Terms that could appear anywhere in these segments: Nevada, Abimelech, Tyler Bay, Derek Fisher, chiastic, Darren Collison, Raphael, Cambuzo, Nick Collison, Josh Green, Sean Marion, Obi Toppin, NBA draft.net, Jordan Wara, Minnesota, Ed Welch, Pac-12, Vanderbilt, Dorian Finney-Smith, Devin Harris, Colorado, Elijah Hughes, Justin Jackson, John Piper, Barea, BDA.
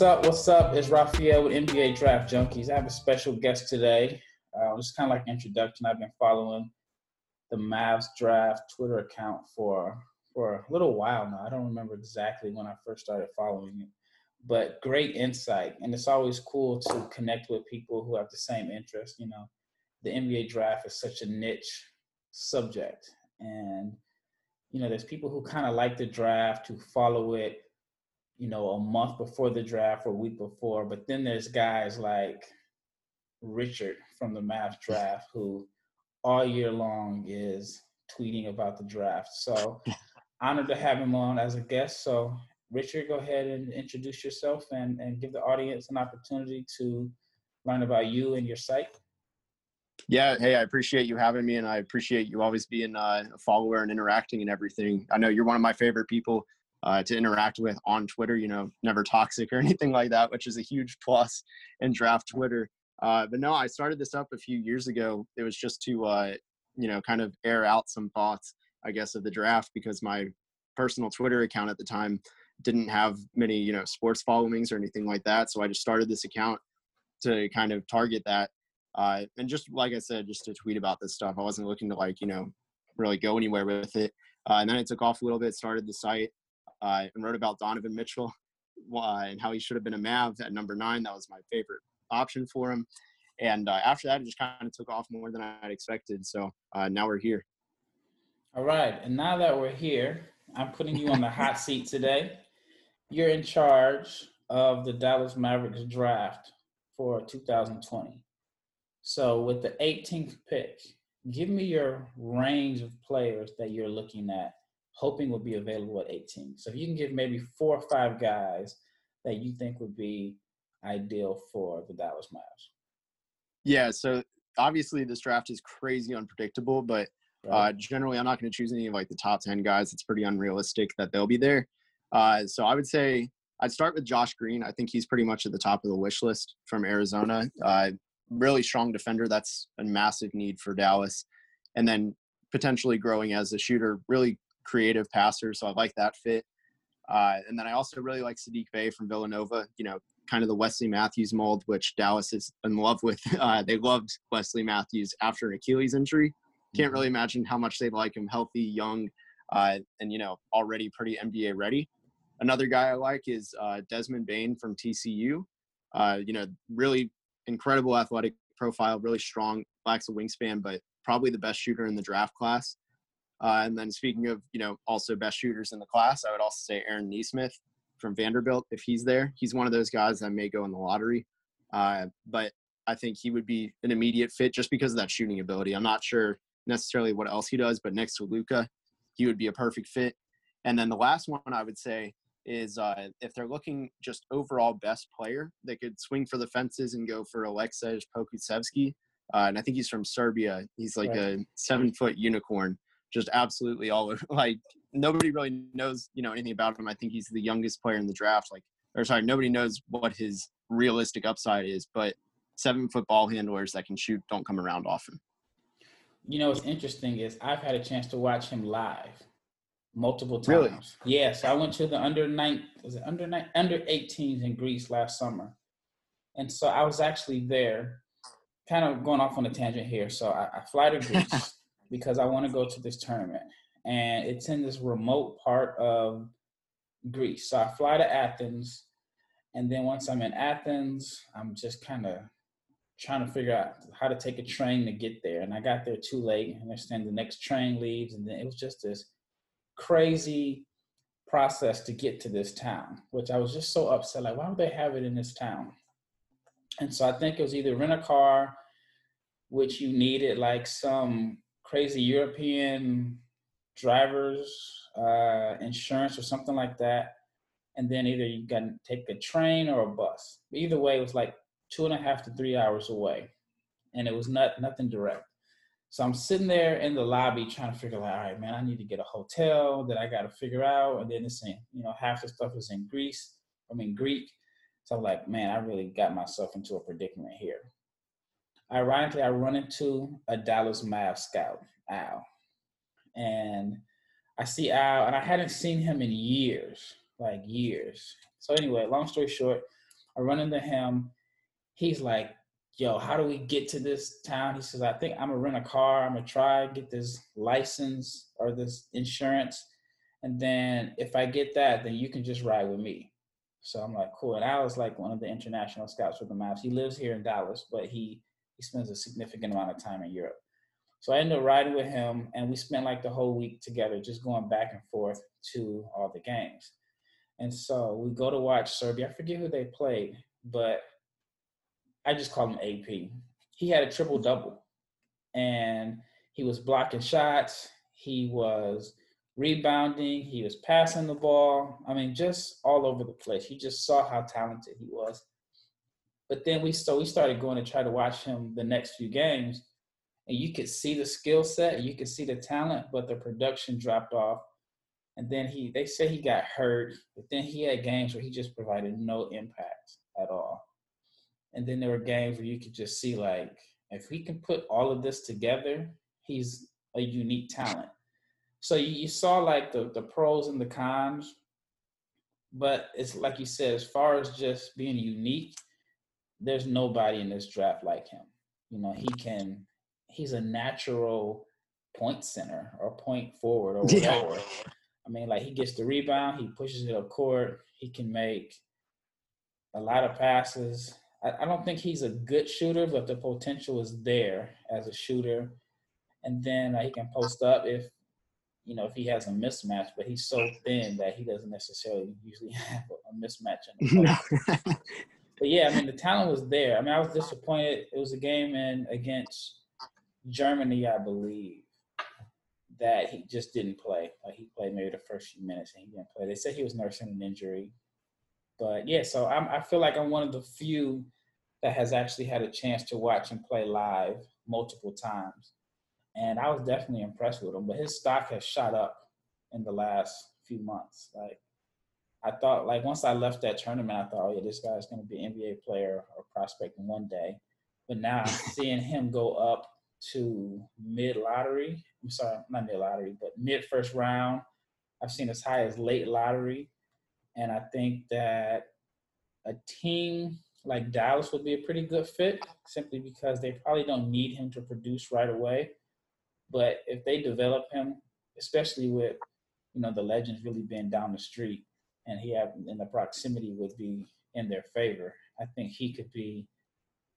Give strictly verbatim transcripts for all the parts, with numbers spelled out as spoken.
What's up? What's up? It's Raphael with N B A Draft Junkies. I have a special guest today. Uh, it's kind of like an introduction. I've been following the Mavs Draft Twitter account for for a little while now. I don't remember exactly when I first started following it, but great insight. And it's always cool to connect with people who have the same interest. You know, the N B A Draft is such a niche subject. And, you know, there's people who kind of like the draft, who follow it, you know, a month before the draft or a week before. But then there's guys like Richard from the Mavs Draft who all year long is tweeting about the draft. So honored to have him on as a guest. So Richard, go ahead and introduce yourself and, and give the audience an opportunity to learn about you and your site. Yeah. Hey, I appreciate you having me, and I appreciate you always being uh, a follower and interacting and everything. I know you're one of my favorite people Uh, to interact with on Twitter, you know, never toxic or anything like that, which is a huge plus in draft Twitter. Uh, but no, I started this up a few years ago. It was just to, uh, you know, kind of air out some thoughts, I guess, of the draft, because my personal Twitter account at the time didn't have many, you know, sports followings or anything like that. So I just started this account to kind of target that. Uh, and just like I said, just to tweet about this stuff. I wasn't looking to, like, you know, really go anywhere with it. Uh, and then I took off a little bit, started the site. Uh, and wrote about Donovan Mitchell uh, and how he should have been a Mav at number nine. That was my favorite option for him. And uh, after that, it just kind of took off more than I had expected. So uh, now we're here. All right. And now that we're here, I'm putting you on the hot seat today. You're in charge of the Dallas Mavericks draft for two thousand twenty. So with the eighteenth pick, give me your range of players that you're looking at, hoping will be available at eighteen. So if you can give maybe four or five guys that you think would be ideal for the Dallas Mavs. Yeah, so obviously this draft is crazy unpredictable, but right. uh, generally I'm not going to choose any of, like, the top ten guys. It's pretty unrealistic that they'll be there. Uh, so I would say I'd start with Josh Green. I think he's pretty much at the top of the wish list from Arizona. Uh, really strong defender. That's a massive need for Dallas. And then potentially growing as a shooter, really creative passer, so I like that fit. Uh, and then I also really like Sadiq Bey from Villanova, you know, kind of the Wesley Matthews mold, which Dallas is in love with. Uh, they loved Wesley Matthews after an Achilles injury. Can't really imagine how much they like him, healthy, young, uh, and, you know, already pretty N B A ready. Another guy I like is uh, Desmond Bane from T C U. Uh, you know, really incredible athletic profile, really strong, lacks a wingspan, but probably the best shooter in the draft class. Uh, and then speaking of, you know, also best shooters in the class, I would also say Aaron Neesmith from Vanderbilt, if he's there. He's one of those guys that may go in the lottery. Uh, but I think he would be an immediate fit just because of that shooting ability. I'm not sure necessarily what else he does, but next to Luka, he would be a perfect fit. And then the last one I would say is uh, if they're looking just overall best player, they could swing for the fences and go for Alexej Pokusevski. Uh, and I think he's from Serbia. He's like right. a seven-foot unicorn. Just absolutely all over, like, nobody really knows, you know, anything about him. I think he's the youngest player in the draft. Like, or sorry, nobody knows what his realistic upside is, but seven foot ball handlers that can shoot don't come around often. You know, what's interesting is I've had a chance to watch him live multiple times. Really? Yeah. So I went to the under nine, was it under nine, under eighteens in Greece last summer. And so I was actually there, kind of going off on a tangent here. So I, I fly to Greece. Because I want to go to this tournament. And it's in this remote part of Greece. So I fly to Athens. And then once I'm in Athens, I'm just kind of trying to figure out how to take a train to get there. And I got there too late. I understand the next train leaves. And then it was just this crazy process to get to this town, which I was just so upset. Like, why would they have it in this town? And so I think it was either rent a car, which you needed like some crazy European driver's uh, insurance or something like that. And then either you got to take a train or a bus. Either way, it was like two and a half to three hours away. And it was not nothing direct. So I'm sitting there in the lobby trying to figure out, like, all right, man, I need to get a hotel that I got to figure out. And then it's in, you know, half the stuff is in Greece. I mean, Greek. So I'm like, man, I really got myself into a predicament here. Ironically, I run into a Dallas Mavs scout, Al, and I see Al, and I hadn't seen him in years, like years. So anyway, long story short, I run into him. He's like, yo, how do we get to this town? He says, I think I'm going to rent a car. I'm going to try to get this license or this insurance. And then if I get that, then you can just ride with me. So I'm like, cool. And I was like one of the international scouts for the Mavs. He lives here in Dallas, but he, he spends a significant amount of time in Europe. So I ended up riding with him, and we spent like the whole week together just going back and forth to all the games. And so we go to watch Serbia. I forget who they played, but I just call him A P. He had a triple-double, and he was blocking shots. He was rebounding. He was passing the ball. I mean, just all over the place. You just saw how talented he was. But then we so we started going to try to watch him the next few games, and you could see the skill set. You could see the talent, but the production dropped off. And then he they say he got hurt, but then he had games where he just provided no impact at all. And then there were games where you could just see, like, if we can put all of this together, he's a unique talent. So you, you saw, like, the, the pros and the cons. But it's like you said, as far as just being unique, there's nobody in this draft like him. You know, he can – he's a natural point center or point forward or whatever. Yeah. I mean, like, he gets the rebound. He pushes it up court. He can make a lot of passes. I don't think he's a good shooter, but the potential is there as a shooter. And then uh, he can post up if, you know, if he has a mismatch, but he's so thin that he doesn't necessarily usually have a, a mismatch in the post. But, yeah, I mean, the talent was there. I mean, I was disappointed. It was a game in against Germany, I believe, that he just didn't play. Like, he played maybe the first few minutes and he didn't play. They said he was nursing an injury. But, yeah, so I'm, I feel like I'm one of the few that has actually had a chance to watch him play live multiple times. And I was definitely impressed with him. But his stock has shot up in the last few months. Like, I thought, like, once I left that tournament, I thought, oh, yeah, this guy's going to be an N B A player or prospect in one day. But now I'm seeing him go up to mid-lottery. I'm sorry, not mid-lottery, but mid-first round. I've seen as high as late lottery. And I think that a team like Dallas would be a pretty good fit simply because they probably don't need him to produce right away. But if they develop him, especially with, you know, the legends really being down the street and he have, and the proximity would be in their favor, I think he could be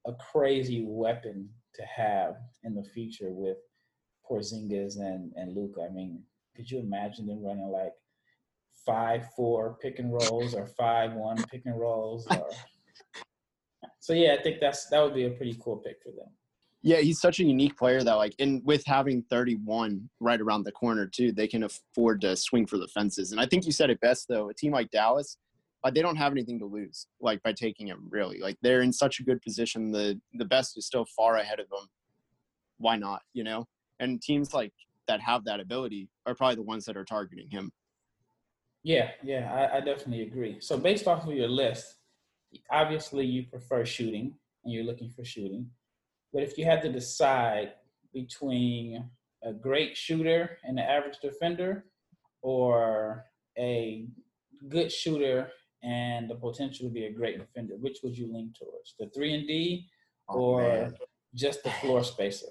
a crazy weapon to have in the future with Porzingis and, and Luka. I mean, could you imagine them running like five four pick and rolls or five one pick and rolls? Or... So, yeah, I think that's that would be a pretty cool pick for them. Yeah, he's such a unique player that, like, and with having thirty-one right around the corner, too, they can afford to swing for the fences. And I think you said it best, though. A team like Dallas, like, they don't have anything to lose, like, by taking him, really. Like, they're in such a good position. The, the best is still far ahead of them. Why not, you know? And teams, like, that have that ability are probably the ones that are targeting him. Yeah, yeah, I, I definitely agree. So based off of your list, obviously you prefer shooting and you're looking for shooting. But if you had to decide between a great shooter and an average defender or a good shooter and the potential to be a great defender, which would you lean towards? The three and D or oh, just the floor spacer?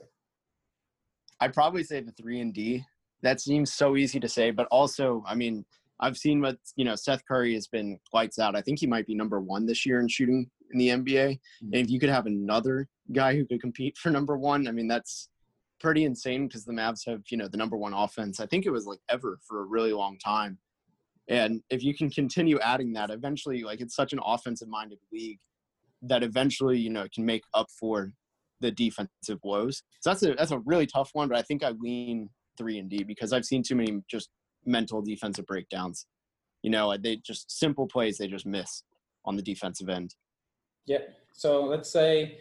I'd probably say the three and D. That seems so easy to say, but also, I mean – I've seen what, you know, Seth Curry has been lights out. I think he might be number one this year in shooting in the N B A. Mm-hmm. And if you could have another guy who could compete for number one, I mean, that's pretty insane because the Mavs have, you know, the number one offense. I think it was like ever for a really long time. And if you can continue adding that, eventually, like, it's such an offensive-minded league that eventually, you know, it can make up for the defensive woes. So that's a, that's a really tough one, but I think I lean three and D because I've seen too many just – mental defensive breakdowns, you know, they just simple plays they just miss on the defensive end. Yep. So let's say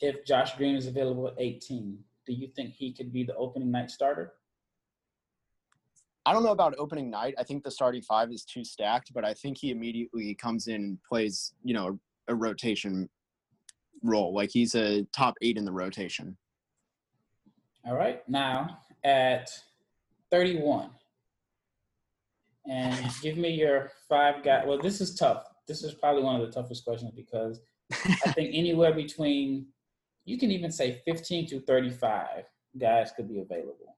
if Josh Green is available at eighteen, do you think he could be the opening night starter? I don't know about opening night. I think the starting five is too stacked, but I think he immediately comes in and plays, you know, a, a rotation role. Like, he's a top eight in the rotation. All right. Now at thirty-one. And give me your five guys. Well, this is tough this is probably one of the toughest questions because I think anywhere between, you can even say fifteen to thirty-five guys could be available.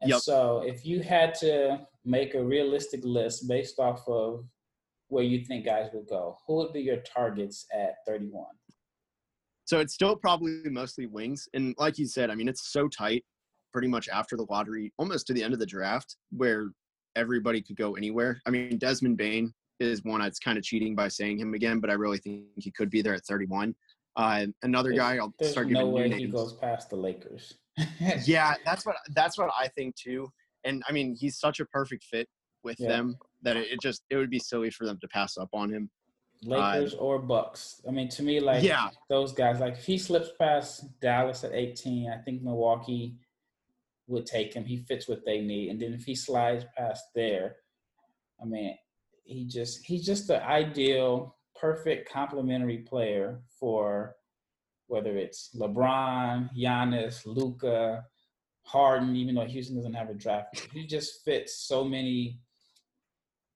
And yep. so if you had to make a realistic list based off of where you think guys would go, who would be your targets at thirty-one? So it's still probably mostly wings. And like you said, I mean, it's so tight pretty much after the lottery, almost to the end of the draft, where everybody could go anywhere. I mean, Desmond Bane is one that's kind of cheating by saying him again, but I really think he could be there at thirty-one. Uh, another there's, guy I'll start giving no way names. He goes past the Lakers. yeah, that's what that's what I think too. And I mean, he's such a perfect fit with yeah. them that it, it just it would be silly for them to pass up on him. Lakers uh, or Bucks. I mean, to me, like yeah. those guys. Like if he slips past Dallas at eighteen, I think Milwaukee would take him. He fits what they need. And then if he slides past there, I mean, he just he's just the ideal. perfect complementary player for whether it's LeBron, Giannis, Luka, Harden, even though Houston doesn't have a draft. He just fits so many,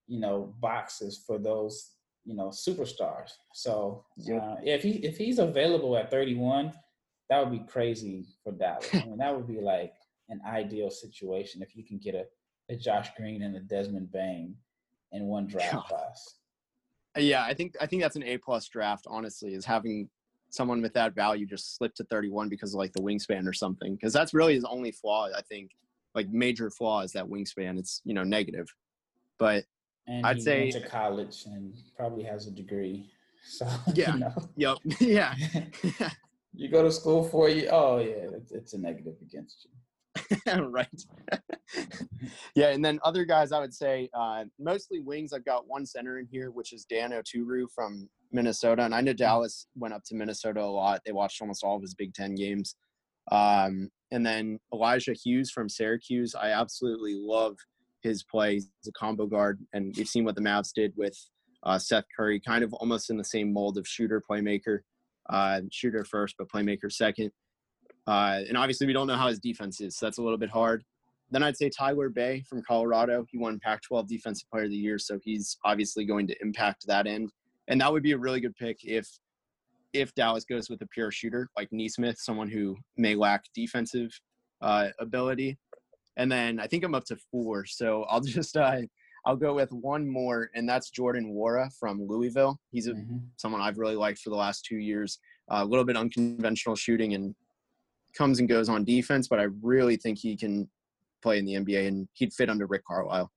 you know, boxes for those, you know, superstars. So yeah. uh, if he if he's available at thirty-one, that would be crazy for Dallas. I mean, that would be like an ideal situation if you can get a, a Josh Green and a Desmond Bane in one draft yeah. class. Yeah, I think I think that's an A-plus draft, honestly, is having someone with that value just slip to thirty-one because of, like, the wingspan or something. Because that's really his only flaw, I think. Like, major flaw is that wingspan. It's, you know, negative. But and I'd say – And he went to college and probably has a degree. So, yeah. You know. Yep. Yeah. You go to school for you. Oh, yeah, it's, it's a negative against you. Right. Yeah, and then other guys I would say uh, mostly wings. I've got one center in here, which is Dan Oturu from Minnesota. And I know Dallas went up to Minnesota a lot. They watched almost all of his Big Ten games. Um, and then Elijah Hughes from Syracuse. I absolutely love his play. He's a combo guard, and we've seen what the Mavs did with uh, Seth Curry, kind of almost in the same mold of shooter, playmaker. Uh, shooter first, but playmaker second. Uh, and obviously we don't know how his defense is, so that's a little bit hard. Then I'd say Tyler Bay from Colorado. He won Pac twelve Defensive Player of the Year, so he's obviously going to impact that end. And that would be a really good pick if if Dallas goes with a pure shooter like Neesmith, someone who may lack defensive uh, ability. And then I think I'm up to four, so I'll just uh, I'll go with one more, and that's Jordan Wara from Louisville. He's a, mm-hmm. someone I've really liked for the last two years. Uh, a little bit unconventional shooting and comes and goes on defense, but I really think he can – play in the N B A, and he'd fit under Rick Carlisle.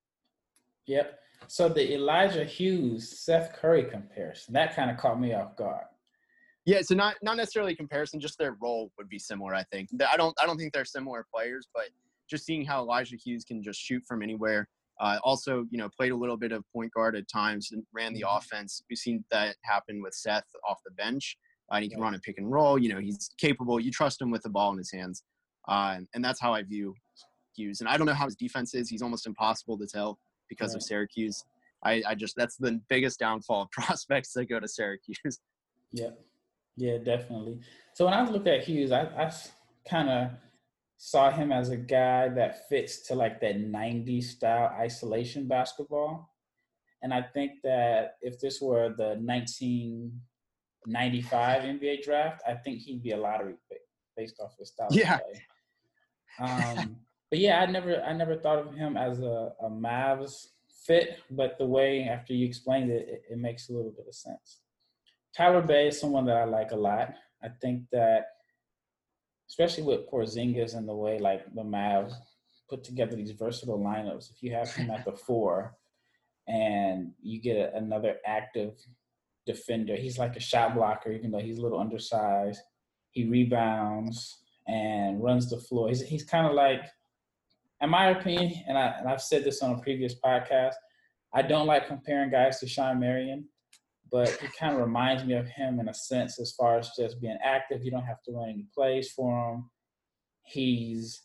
Yep. So the Elijah Hughes, Seth Curry comparison, that kind of caught me off guard. Yeah, so not not necessarily a comparison, just their role would be similar, I think. I don't I don't think they're similar players, but just seeing how Elijah Hughes can just shoot from anywhere. Uh, also, you know, played a little bit of point guard at times and ran the mm-hmm. offense. We've seen that happen with Seth off the bench. Uh, and he can yeah. run a pick and roll. You know, he's capable. You trust him with the ball in his hands. Uh, and that's how I view Hughes. And I don't know how his defense is. He's almost impossible to tell because right. of Syracuse. I, I just that's the biggest downfall of prospects that go to Syracuse. Yeah, yeah, definitely. So when I looked at Hughes, I, I kind of saw him as a guy that fits to like that nineties style isolation basketball. And I think that if this were the nineteen ninety-five N B A draft, I think he'd be a lottery pick based off his style. Yeah. Of play. Um, but yeah, I never, I never thought of him as a, a Mavs fit, but the way after you explained it, it, it makes a little bit of sense. Tyler Bay is someone that I like a lot. I think that, especially with Porzingis and the way like the Mavs put together these versatile lineups, if you have him at the four and you get a, another active defender, he's like a shot blocker, even though he's a little undersized. He rebounds and runs the floor. He's, he's kind of like, in my opinion, and, I, and I've said this on a previous podcast, I don't like comparing guys to Sean Marion, but he kind of reminds me of him in a sense as far as just being active. You don't have to run any plays for him. He's,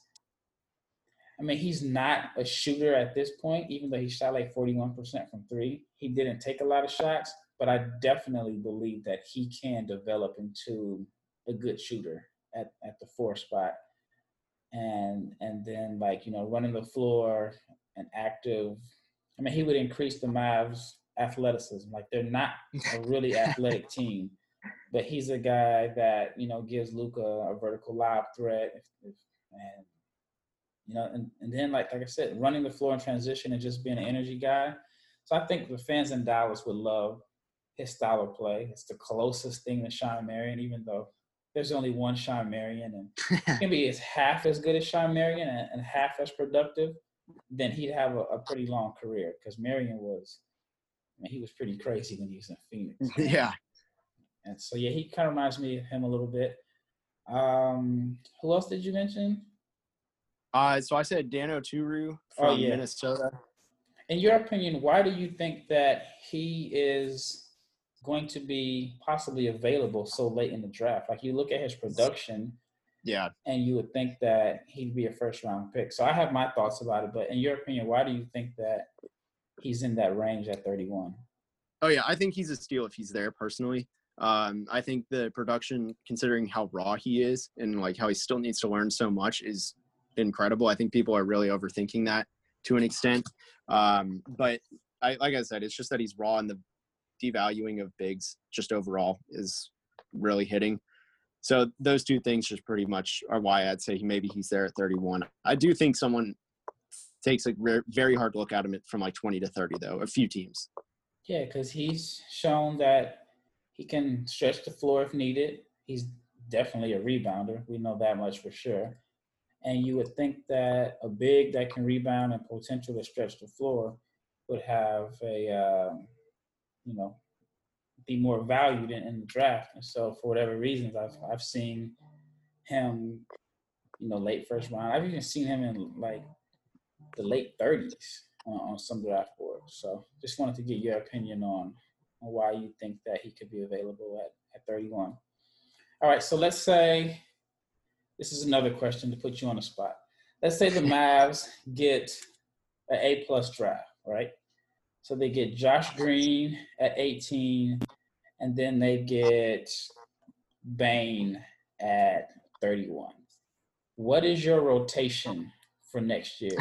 I mean, he's not a shooter at this point, even though he shot like forty-one percent from three. He didn't take a lot of shots, but I definitely believe that he can develop into a good shooter at, at the four spot. And and then, like, you know, running the floor and active. I mean, he would increase the Mavs athleticism. Like, they're not a really athletic team. But he's a guy that, you know, gives Luka a vertical lob threat. If, if, and, you know, and, and then, like like I said, running the floor in transition and just being an energy guy. So I think the fans in Dallas would love his style of play. It's the closest thing to Sean Marion, even though there's only one Sean Marion. And if he is half as good as Sean Marion and, and half as productive, then he'd have a, a pretty long career, because Marion was I – mean, he was pretty crazy when he was in Phoenix. Yeah. And so, yeah, he kind of reminds me of him a little bit. Um, who else did you mention? Uh, so I said Dan Oturu from oh, yeah. Minnesota. In your opinion, why do you think that he is going to be possibly available so late in the draft? Like, you look at his production, yeah, and you would think that he'd be a first-round pick. So I have my thoughts about it, but in your opinion, why do you think that he's in that range at thirty-one? Oh, yeah, I think he's a steal if he's there personally. Um, I think the production, considering how raw he is and, like, how he still needs to learn so much, is incredible. I think people are really overthinking that to an extent. Um, but, I, like I said, it's just that he's raw, and the devaluing of bigs just overall is really hitting. So those two things just pretty much are why I'd say maybe he's there at thirty-one. I do think someone takes a very hard look at him from, like, twenty to thirty, though, a few teams. Yeah, because he's shown that he can stretch the floor if needed. He's definitely a rebounder. We know that much for sure. And you would think that a big that can rebound and potentially stretch the floor would have a, um, you know, be more valued in, in the draft. And so for whatever reasons, I've I've seen him, you know, late first round. I've even seen him in, like, the late thirties on, on some draft boards. So just wanted to get your opinion on why you think that he could be available at, at thirty-one. All right, so let's say this is another question to put you on the spot. Let's say the Mavs get an A-plus draft, right? So they get Josh Green at eighteen, and then they get Bane at thirty-one. What is your rotation for next year?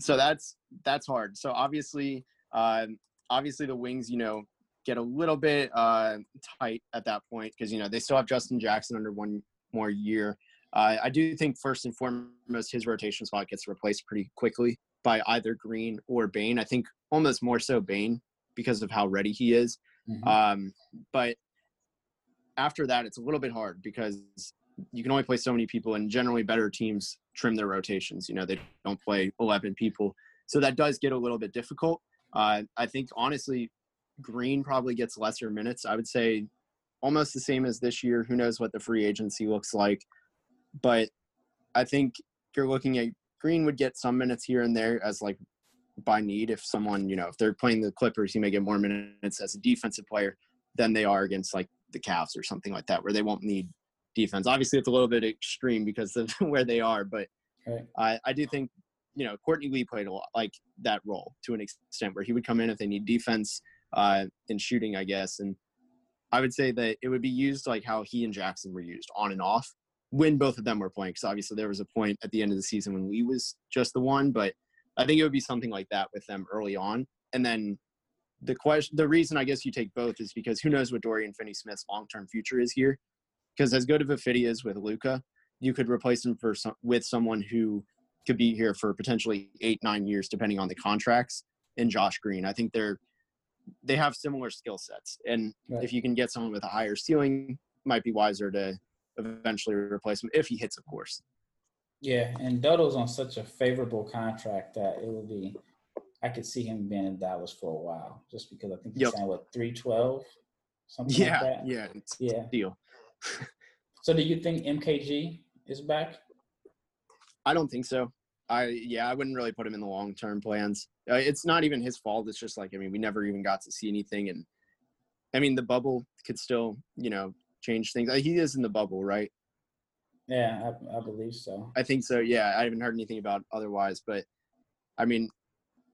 So that's that's hard. So obviously um, – Obviously, the wings, you know, get a little bit uh, tight at that point because, you know, they still have Justin Jackson under one more year. Uh, I do think, first and foremost, his rotation spot gets replaced pretty quickly by either Green or Bane. I think almost more so Bane because of how ready he is. Mm-hmm. Um, but after that, it's a little bit hard because you can only play so many people, and generally better teams trim their rotations. You know, they don't play eleven people. So that does get a little bit difficult. Uh, I think, honestly, Green probably gets lesser minutes. I would say almost the same as this year. Who knows what the free agency looks like. But I think you're looking at Green would get some minutes here and there as, like, by need. If someone, you know, if they're playing the Clippers, he may get more minutes as a defensive player than they are against, like, the Cavs or something like that, where they won't need defense. Obviously, it's a little bit extreme because of where they are. But right. I, I do think, you know, Courtney Lee played a lot like that role to an extent where he would come in if they need defense uh, and shooting, I guess. And I would say that it would be used like how he and Jackson were used, on and off, when both of them were playing. Because obviously there was a point at the end of the season when Lee was just the one, but I think it would be something like that with them early on. And then the question, the reason I guess you take both is because who knows what Dorian Finney-Smith's long-term future is here. Because as good of a fit he is with Luka, you could replace him for some- with someone who could be here for potentially eight, nine years, depending on the contracts, and Josh Green. I think they're, they have similar skill sets. And right. if you can get someone with a higher ceiling, might be wiser to eventually replace him if he hits, of course. Yeah. And Dodo's on such a favorable contract that it would be, I could see him being in Dallas for a while, just because I think he's yep. signed what, three twelve, something yeah, like that. Yeah. It's yeah. a deal. So do you think M K G is back? I don't think so. I yeah, I wouldn't really put him in the long-term plans. Uh, it's not even his fault. It's just like, I mean, we never even got to see anything. And, I mean, the bubble could still, you know, change things. Uh, he is in the bubble, right? Yeah, I, I believe so. I think so, yeah. I haven't heard anything about otherwise. But, I mean,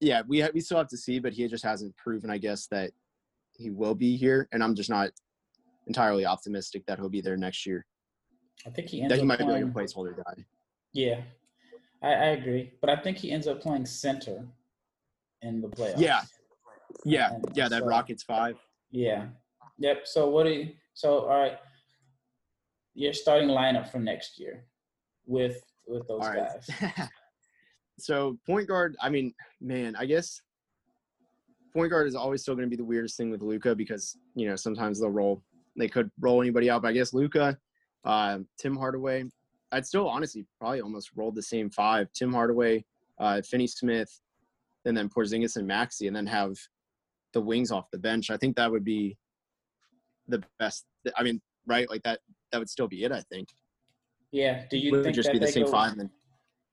yeah, we, ha- we still have to see, but he just hasn't proven, I guess, that he will be here. And I'm just not entirely optimistic that he'll be there next year. I think he ends that he might be like a placeholder guy. Yeah. I, I agree, but I think he ends up playing center in the playoffs. Yeah, Yeah, and yeah, that so, Rockets five. Yeah. Yep. So what do you so all right. Your starting lineup for next year with with those all guys. Right. So point guard, I mean, man, I guess point guard is always still going to be the weirdest thing with Luka because, you know, sometimes they'll roll they could roll anybody out, but I guess Luka, uh, Tim Hardaway. I'd still honestly probably almost rolled the same five. Tim Hardaway, uh, Finney Smith, and then Porzingis and Maxi, and then have the wings off the bench. I think that would be the best. I mean, right? Like that that would still be it, I think. Yeah. Do you it would think just that be the they same go, five then.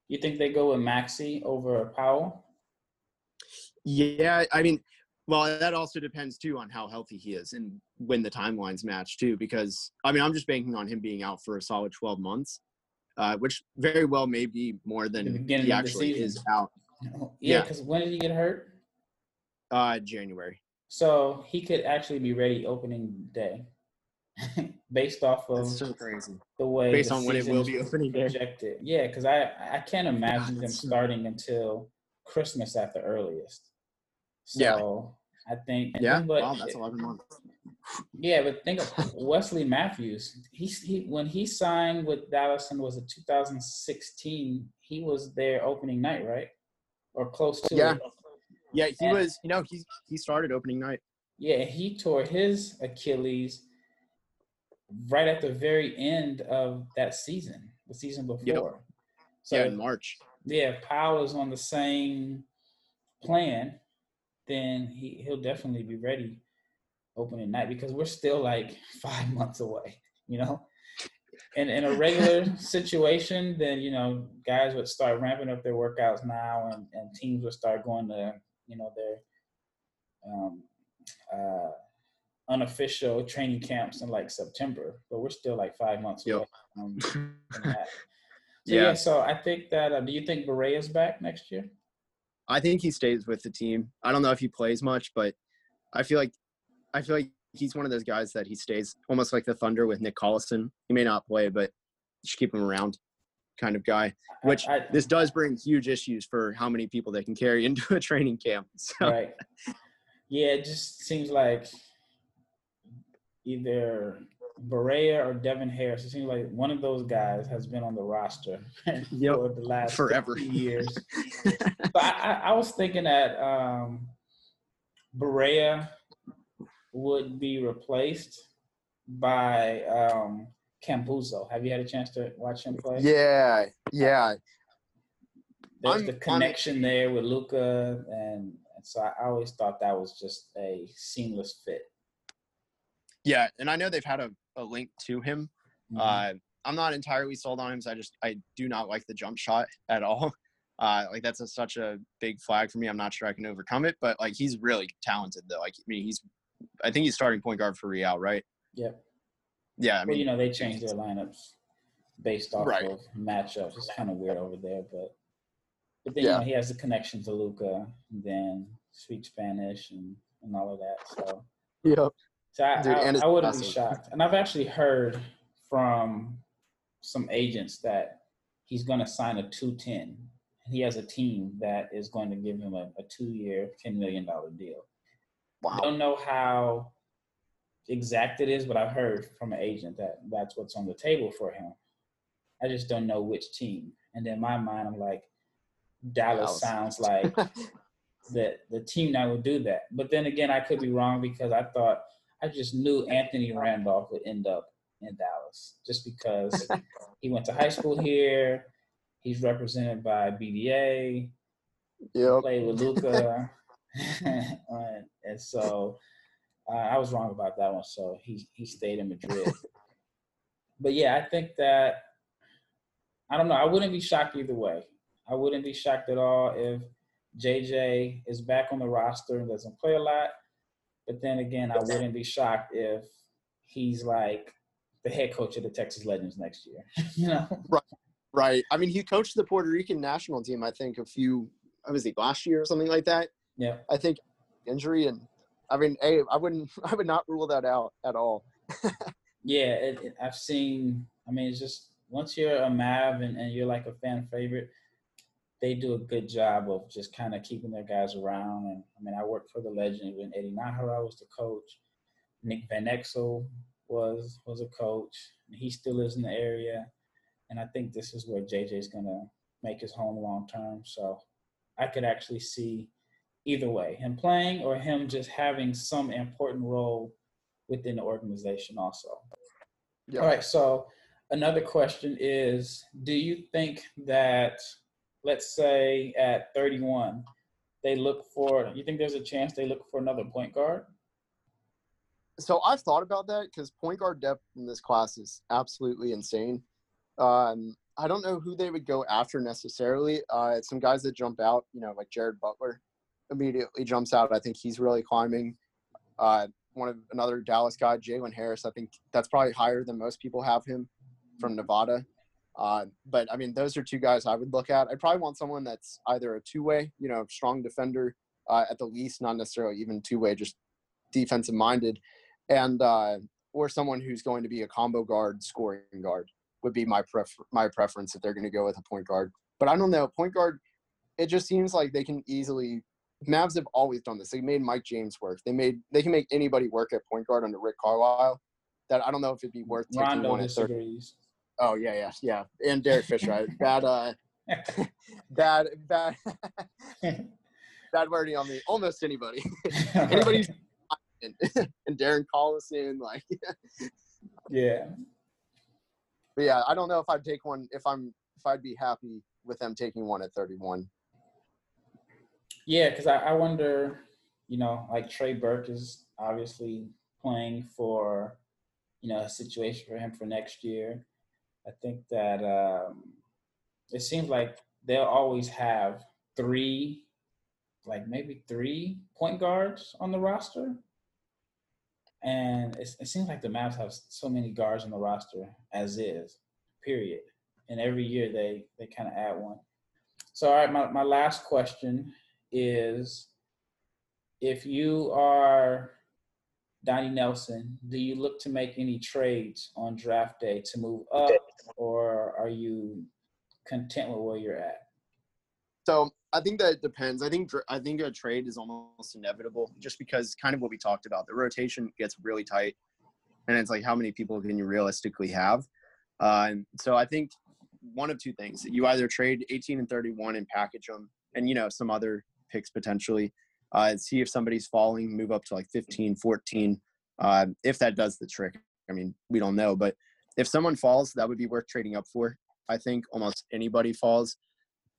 You think they go with Maxi over Powell? Yeah, I mean, well, that also depends too on how healthy he is and when the timelines match too, because I mean, I'm just banking on him being out for a solid twelve months. Uh, which very well may be more than he actually is out. Yeah, because yeah. when did he get hurt? Uh, January. So he could actually be ready opening day, based off of so crazy. the way based the on when it will be opening projected. day. Yeah, because I I can't imagine God, them starting so... until Christmas at the earliest. So yeah. I think. Yeah. Then, but wow, that's eleven months. Yeah, but think of Wesley Matthews. He, he when he signed with Dallas and was it two thousand sixteen, he was there opening night, right? Or close to yeah. it. Yeah, he and, was – you know, he, he started opening night. Yeah, he tore his Achilles right at the very end of that season, the season before. Yep. So, yeah, in March. Yeah, Powell is on the same plan, then he, he'll definitely be ready opening night because we're still like five months away, you know? And in a regular situation, then, you know, guys would start ramping up their workouts now and, and teams would start going to, you know, their um, uh, unofficial training camps in like September, but we're still like five months yep. away um, from that. So, yeah. yeah, so I think that, uh, do you think Barea is back next year? I think he stays with the team. I don't know if he plays much, but I feel like, I feel like he's one of those guys that he stays almost like the Thunder with Nick Collison. He may not play, but you should keep him around kind of guy, which I, I, this does bring huge issues for how many people they can carry into a training camp. So. Right. Yeah, it just seems like either Barea or Devin Harris, it seems like one of those guys has been on the roster yep. for the last forever years. But I, I was thinking that um, Barea would be replaced by um, Cambuzo. Have you had a chance to watch him play? Yeah, yeah. There's I'm, the connection I'm, there with Luka, and, and so I always thought that was just a seamless fit. Yeah, and I know they've had a, a link to him. Mm-hmm. Uh, I'm not entirely sold on him, so I just I do not like the jump shot at all. Uh, like that's a, such a big flag for me. I'm not sure I can overcome it, but like he's really talented though. Like I mean, he's I think he's starting point guard for Real, right? Yeah. Yeah. I mean, well, you know, they change their lineups based off right. of matchups. It's kind of weird over there, but but then yeah. you know, he has the connection to Luka, and then speaks Spanish and, and all of that. So yeah. So I, Dude, I, I wouldn't awesome. be shocked. And I've actually heard from some agents that he's going to sign a two ten. He has a team that is going to give him a, a two-year, ten million dollars deal. Wow. I don't know how exact it is, but I've heard from an agent that that's what's on the table for him. I just don't know which team. And in my mind, I'm like, Dallas, Dallas. sounds like the, the team that would do that. But then again, I could be wrong because I thought I just knew Anthony Randolph would end up in Dallas just because he went to high school here. He's represented by B D A. Yep. Played with Luka, and so uh, I was wrong about that one. So he he stayed in Madrid. But yeah, I think that I don't know. I wouldn't be shocked either way. I wouldn't be shocked at all if J J is back on the roster and doesn't play a lot. But then again, I wouldn't be shocked if he's like the head coach of the Texas Legends next year. You know. Right. Right. I mean, he coached the Puerto Rican national team, I think, a few – was it last year or something like that? Yeah. I think injury and – I mean, hey, I wouldn't – I would not rule that out at all. yeah, it, it, I've seen – I mean, it's just once you're a Mav and, and you're like a fan favorite, they do a good job of just kind of keeping their guys around. And I mean, I worked for the legend when Eddie Nahara was the coach. Nick Van Exel was was a coach. And he still is in the area. And I think this is where J J's going to make his home long term. So I could actually see either way, him playing or him just having some important role within the organization also. Yeah. All right, so another question is, do you think that, let's say at thirty-one, they look for, you think there's a chance they look for another point guard? So I've thought about that because point guard depth in this class is absolutely insane. Um, I don't know who they would go after necessarily. Uh, it's some guys that jump out, you know, like Jared Butler immediately jumps out. I think he's really climbing. Uh, one of another Dallas guy, Jalen Harris, I think that's probably higher than most people have him from Nevada. Uh, but, I mean, those are two guys I would look at. I'd probably want someone that's either a two-way, you know, strong defender uh, at the least, not necessarily even two-way, just defensive-minded, and uh, or someone who's going to be a combo guard, scoring guard would be my pref- my preference if they're going to go with a point guard. But I don't know. Point guard, it just seems like they can easily – Mavs have always done this. They made Mike James work. They made they can make anybody work at point guard under Rick Carlisle. That I don't know if it'd be worth taking Rondo one at thirty. Oh yeah, yeah, yeah, and Derek Fisher. Bad, uh, bad, bad, bad wording on me. Almost anybody, anybody's and Darren Collison, like, yeah. But yeah, I don't know if I'd take one. If I'm, if I'd be happy with them taking one at thirty-one. Yeah, because I, I wonder, you know, like Trey Burke is obviously playing for, you know, a situation for him for next year. I think that um, it seems like they'll always have three, like maybe three point guards on the roster. And it's, it seems like the Mavs have so many guards on the roster as is, period. And every year they, they kind of add one. So, all right, my, my last question is, if you are Donnie Nelson, do you look to make any trades on draft day to move up, or are you content with where you're at? So I think that depends. I think I think a trade is almost inevitable just because kind of what we talked about. The rotation gets really tight, and it's like how many people can you realistically have? Uh, and so I think one of two things. You either trade eighteen and thirty-one and package them and, you know, some other picks potentially. Uh, and see if somebody's falling, move up to like fifteen, fourteen, uh, if that does the trick. I mean, we don't know. But if someone falls, that would be worth trading up for. I think almost anybody falls.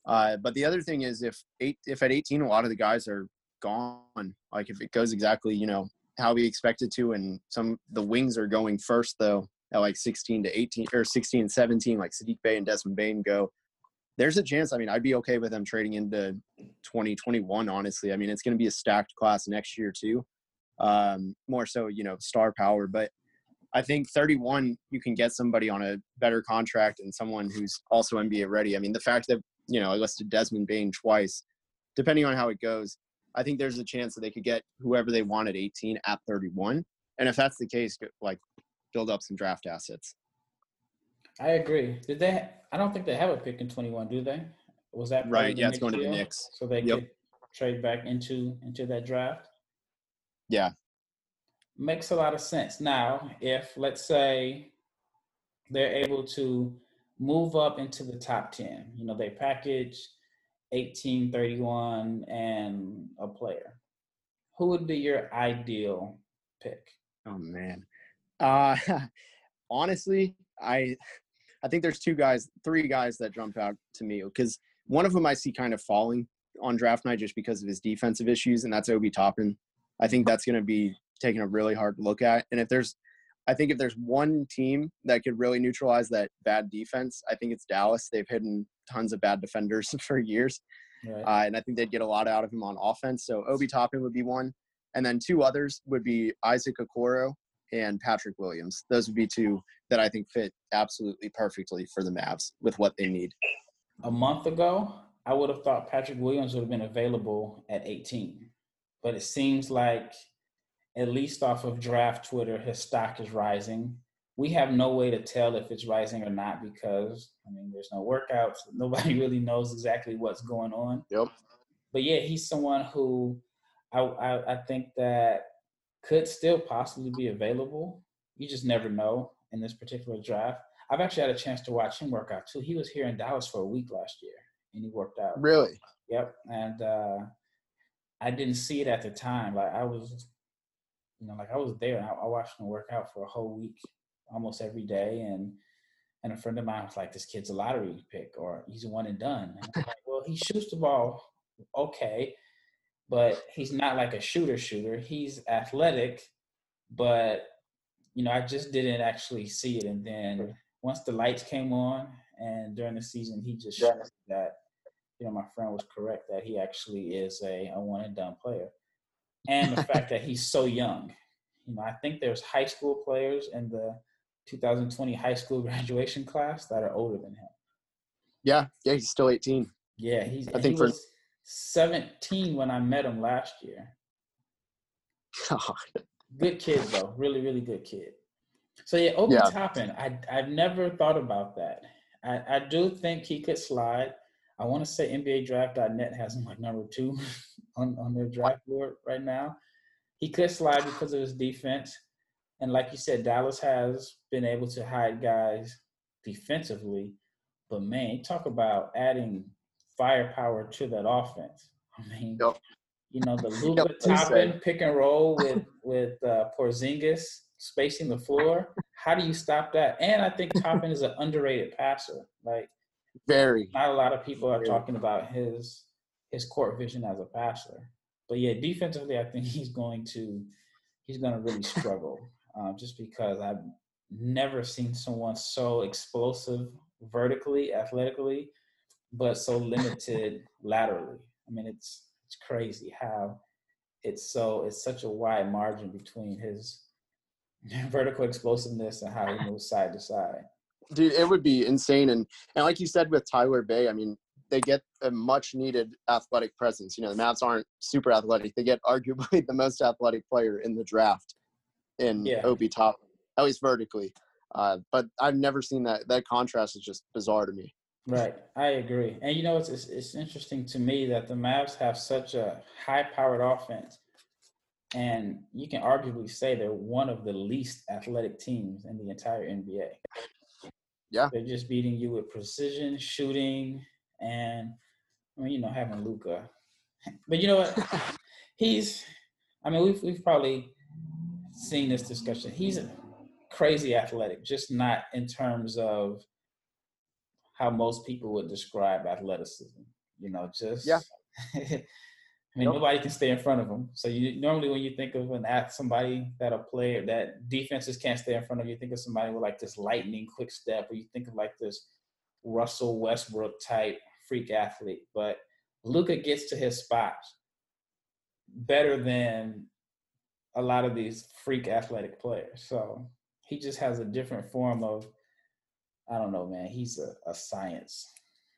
Uh, but the other thing is if eight, if at eighteen, a lot of the guys are gone, like if it goes exactly, you know, how we expect it to, and some the wings are going first, though, at like sixteen to eighteen or sixteen and seventeen, like Sadiq Bey and Desmond Bane go. There's a chance. I mean, I'd be okay with them trading into twenty twenty-one, honestly. I mean, it's going to be a stacked class next year too. Um, more so, you know, star power. But I think thirty-one, you can get somebody on a better contract and someone who's also N B A ready. I mean, the fact that, you know, I listed Desmond Bane twice, depending on how it goes, I think there's a chance that they could get whoever they want at eighteen at thirty-one. And if that's the case, like, build up some draft assets. I agree. Did they? Ha- I don't think they have a pick in twenty-one, do they? Was that right? Yeah, it's going to the Knicks, so they yep. could trade back into into that draft. Yeah, makes a lot of sense. Now, if let's say they're able to move up into the top ten, you know, they package eighteen, thirty-one, and a player. Who would be your ideal pick? Oh man, uh, honestly, I. I think there's two guys, three guys that jump out to me because one of them I see kind of falling on draft night just because of his defensive issues, and that's Obi Toppin. I think that's going to be taking a really hard look at. And if there's, I think if there's one team that could really neutralize that bad defense, I think it's Dallas. They've hidden tons of bad defenders for years, right. uh, and I think they'd get a lot out of him on offense. So Obi Toppin would be one, and then two others would be Isaac Okoro and Patrick Williams. Those would be two that I think fit absolutely perfectly for the Mavs with what they need. A month ago, I would have thought Patrick Williams would have been available at eighteen. But it seems like, at least off of draft Twitter, his stock is rising. we have no way to tell if it's rising or not because, I mean, there's no workouts. Nobody really knows exactly what's going on. Yep. But, yeah, he's someone who I, I, I think that could still possibly be available. You just never know in this particular draft. I've actually had a chance to watch him work out, too. He was here in Dallas for a week last year, and he worked out. Really? Yep. And uh, I didn't see it at the time. Like, I was, you know, like I was there, and I, I watched him work out for a whole week, almost every day. And and a friend of mine was like, this kid's a lottery pick, or he's a one and done. And I'm like, well, he shoots the ball okay, but he's not like a shooter shooter. He's athletic, but, you know, I just didn't actually see it. And then once the lights came on and during the season, he just showed that, you know, my friend was correct, that he actually is a, a one and done player. And the fact that he's so young. You know, I think there's high school players in the two thousand twenty high school graduation class that are older than him. Yeah, yeah, he's still eighteen. Yeah, he's. I think he for... was seventeen when I met him last year. God. Good kid, though. Really, really good kid. So, yeah, Obi yeah. Toppin, I, I've never thought about that. I, I do think he could slide. I want to say N B A Draft dot net has him like number two on, on their draft board right now. He could slide because of his defense. And like you said, Dallas has been able to hide guys defensively. But, man, talk about adding firepower to that offense. I mean, yep. you know, the Luka yep, Toppin say. pick and roll with, with uh, Porzingis spacing the floor. How do you stop that? And I think Toppin is an underrated passer. Like, Very. Not a lot of people are Very. talking about his his court vision as a passer. But, yeah, defensively, I think he's going to he's going to really struggle uh, just because I've never seen someone so explosive vertically, athletically, but so limited laterally. I mean, it's it's crazy how it's so it's such a wide margin between his vertical explosiveness and how he moves side to side. Dude, it would be insane. And, and like you said with Tyler Bay, I mean, they get a much-needed athletic presence. You know, the Mavs aren't super athletic. They get arguably the most athletic player in the draft in yeah. Obi Toppin, at least vertically. Uh, but I've never seen that. That contrast is just bizarre to me. Right. I agree. And, you know, it's, it's, it's interesting to me that the Mavs have such a high-powered offense. And you can arguably say they're one of the least athletic teams in the entire N B A. Yeah. They're just beating you with precision, shooting, and, I mean, you know, having Luka. But you know what? He's – I mean, we've, we've probably seen this discussion. He's a crazy athletic, just not in terms of how most people would describe athleticism. You know, just yeah. – I mean, nope. nobody can stay in front of him. So you normally when you think of an ath somebody that a player that defenses can't stay in front of, you think of somebody with like this lightning quick step, or you think of like this Russell Westbrook type freak athlete. But Luka gets to his spots better than a lot of these freak athletic players. So he just has a different form of, I don't know, man, he's a, a science.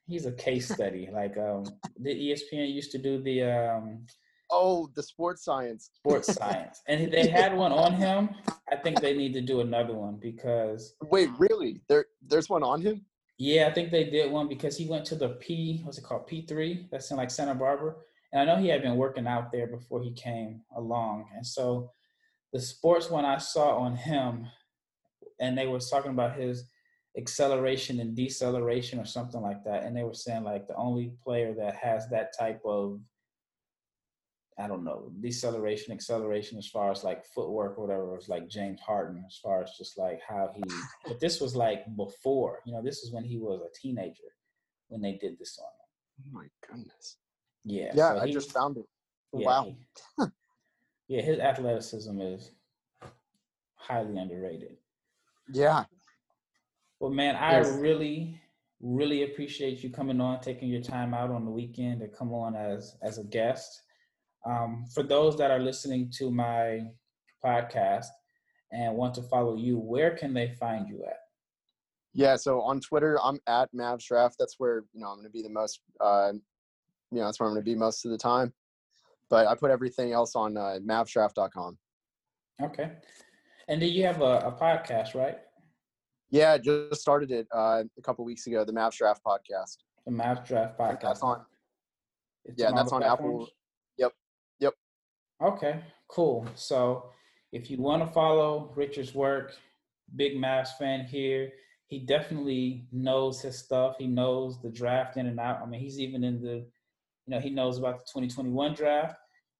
He's a case study. Like um, the E S P N used to do the um, oh, the sports science, sports science, and they had one on him. I think they need to do another one because wait, really? There, there's one on him? Yeah, I think they did one because he went to the P. What's it called? P three. That's in like Santa Barbara, and I know he had been working out there before he came along. And so the sports one I saw on him, and they were talking about his acceleration and deceleration or something like that, and they were saying like the only player that has that type of, I don't know, deceleration, acceleration as far as like footwork or whatever was like James Harden, as far as just like how he, but this was like before, you know, this is when he was a teenager when they did this on him. Oh my goodness. Yeah. Yeah, so I he, just found it. Yeah, wow. He, yeah, his athleticism is highly underrated. Yeah. Well, man, I yes. really, really appreciate you coming on, taking your time out on the weekend to come on as as a guest. Um, for those that are listening to my podcast and want to follow you, where can they find you at? Yeah, so on Twitter, I'm at Mavs Draft. That's where, you know, I'm going to be the most, uh, you know, that's where I'm going to be most of the time. But I put everything else on uh, Mavs Draft dot com. Okay. And then you have a, a podcast, right? Yeah, just started it uh, a couple weeks ago, the Mavs Draft podcast. The Mavs Draft podcast. That's on. It's yeah, on that's on platforms? Apple. Yep, yep. Okay, cool. So if you want to follow Richard's work, big Mavs fan here. He definitely knows his stuff. He knows the draft in and out. I mean, he's even in the, you know, he knows about the twenty twenty-one draft.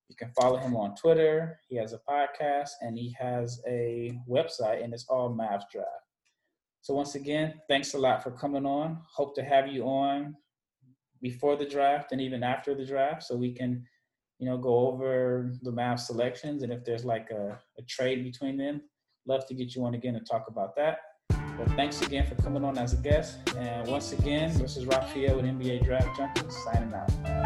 You can follow him on Twitter. He has a podcast, and he has a website, and it's all Mavs Draft. So once again, thanks a lot for coming on. Hope to have you on before the draft and even after the draft so we can, you know, go over the Mavs selections, and if there's like a, a trade between them, love to get you on again and talk about that. But thanks again for coming on as a guest. And once again, this is Raphael with N B A Draft Junkies signing out.